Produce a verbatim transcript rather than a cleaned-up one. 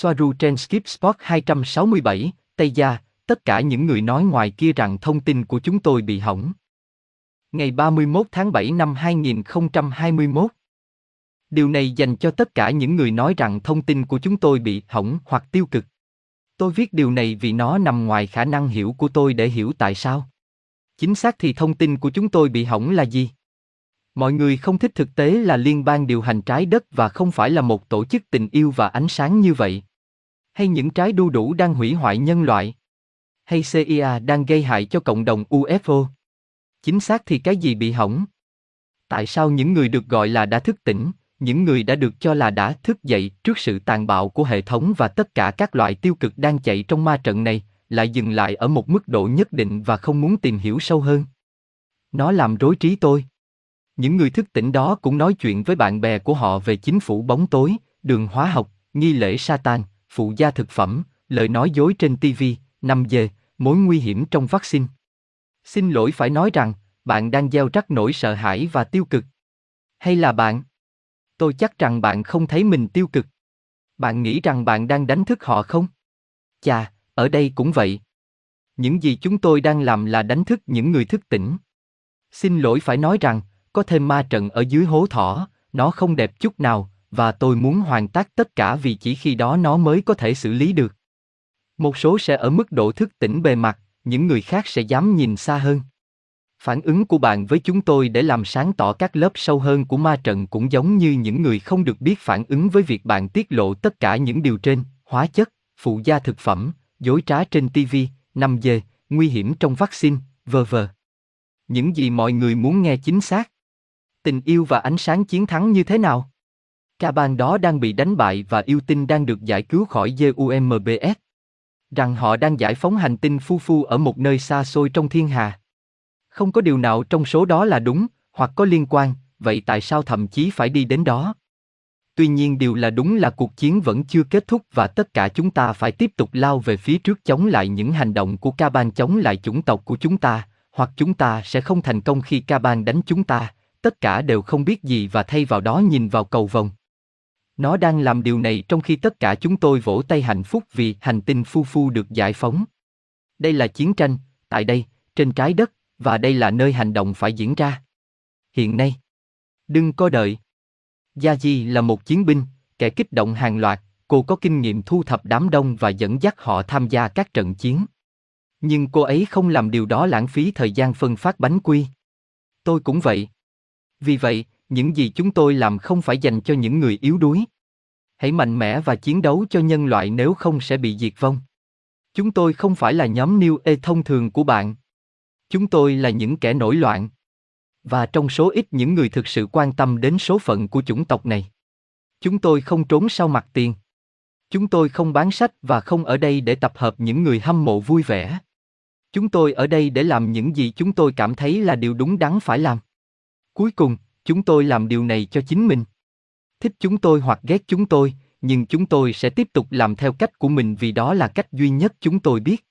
Swaruu trên Skip Spot hai trăm sáu mươi bảy, Taygeta, tất cả những người nói ngoài kia rằng thông tin của chúng tôi bị hỏng. Ngày ba mươi mốt tháng bảy năm hai nghìn không trăm hai mươi mốt. Điều này dành cho tất cả những người nói rằng thông tin của chúng tôi bị hỏng hoặc tiêu cực. Tôi viết điều này vì nó nằm ngoài khả năng hiểu của tôi để hiểu tại sao. Chính xác thì thông tin của chúng tôi bị hỏng là gì? Mọi người không thích thực tế là liên bang điều hành trái đất và không phải là một tổ chức tình yêu và ánh sáng như vậy. Hay những trái đu đủ đang hủy hoại nhân loại. Hay xê i a đang gây hại cho cộng đồng u ép ô. Chính xác thì cái gì bị hỏng? Tại sao những người được gọi là đã thức tỉnh, những người đã được cho là đã thức dậy trước sự tàn bạo của hệ thống và tất cả các loại tiêu cực đang chạy trong ma trận này, lại dừng lại ở một mức độ nhất định và không muốn tìm hiểu sâu hơn? Nó làm rối trí tôi. Những người thức tỉnh đó cũng nói chuyện với bạn bè của họ về chính phủ bóng tối, đường hóa học, nghi lễ Satan, phụ gia thực phẩm, lời nói dối trên ti vi, năm G, mối nguy hiểm trong vaccine. Xin lỗi phải nói rằng, bạn đang gieo rắc nỗi sợ hãi và tiêu cực. Hay là bạn? Tôi chắc rằng bạn không thấy mình tiêu cực. Bạn nghĩ rằng bạn đang đánh thức họ không? Chà, ở đây cũng vậy. Những gì chúng tôi đang làm là đánh thức những người thức tỉnh. Xin lỗi phải nói rằng, có thêm ma trận ở dưới hố thỏ, nó không đẹp chút nào, và tôi muốn hoàn tất tất cả vì chỉ khi đó nó mới có thể xử lý được. Một số sẽ ở mức độ thức tỉnh bề mặt, những người khác sẽ dám nhìn xa hơn. Phản ứng của bạn với chúng tôi để làm sáng tỏ các lớp sâu hơn của ma trận cũng giống như những người không được biết phản ứng với việc bạn tiết lộ tất cả những điều trên, hóa chất, phụ gia thực phẩm, dối trá trên ti vi, năm G, nguy hiểm trong vaccine, vân vân. Những gì mọi người muốn nghe chính xác. Tình yêu và ánh sáng chiến thắng như thế nào? Cả bang đó đang bị đánh bại và yêu tinh đang được giải cứu khỏi Zumbs. Rằng họ đang giải phóng hành tinh Phu Phu ở một nơi xa xôi trong thiên hà. Không có điều nào trong số đó là đúng, hoặc có liên quan, vậy tại sao thậm chí phải đi đến đó? Tuy nhiên điều là đúng là cuộc chiến vẫn chưa kết thúc và tất cả chúng ta phải tiếp tục lao về phía trước chống lại những hành động của Caban chống lại chủng tộc của chúng ta, hoặc chúng ta sẽ không thành công khi Caban đánh chúng ta, tất cả đều không biết gì và thay vào đó nhìn vào cầu vồng. Nó đang làm điều này trong khi tất cả chúng tôi vỗ tay hạnh phúc vì hành tinh Phu Phu được giải phóng. Đây là chiến tranh, tại đây, trên trái đất, và đây là nơi hành động phải diễn ra. Hiện nay, đừng có đợi. Yaji là một chiến binh, kẻ kích động hàng loạt, cô có kinh nghiệm thu thập đám đông và dẫn dắt họ tham gia các trận chiến. Nhưng cô ấy không làm điều đó lãng phí thời gian phân phát bánh quy. Tôi cũng vậy. Vì vậy, những gì chúng tôi làm không phải dành cho những người yếu đuối. Hãy mạnh mẽ và chiến đấu cho nhân loại nếu không sẽ bị diệt vong. Chúng tôi không phải là nhóm New Age thông thường của bạn. Chúng tôi là những kẻ nổi loạn. Và trong số ít những người thực sự quan tâm đến số phận của chủng tộc này. Chúng tôi không trốn sau mặt tiền. Chúng tôi không bán sách và không ở đây để tập hợp những người hâm mộ vui vẻ. Chúng tôi ở đây để làm những gì chúng tôi cảm thấy là điều đúng đắn phải làm. Cuối cùng, chúng tôi làm điều này cho chính mình. Thích chúng tôi hoặc ghét chúng tôi, nhưng chúng tôi sẽ tiếp tục làm theo cách của mình vì đó là cách duy nhất chúng tôi biết.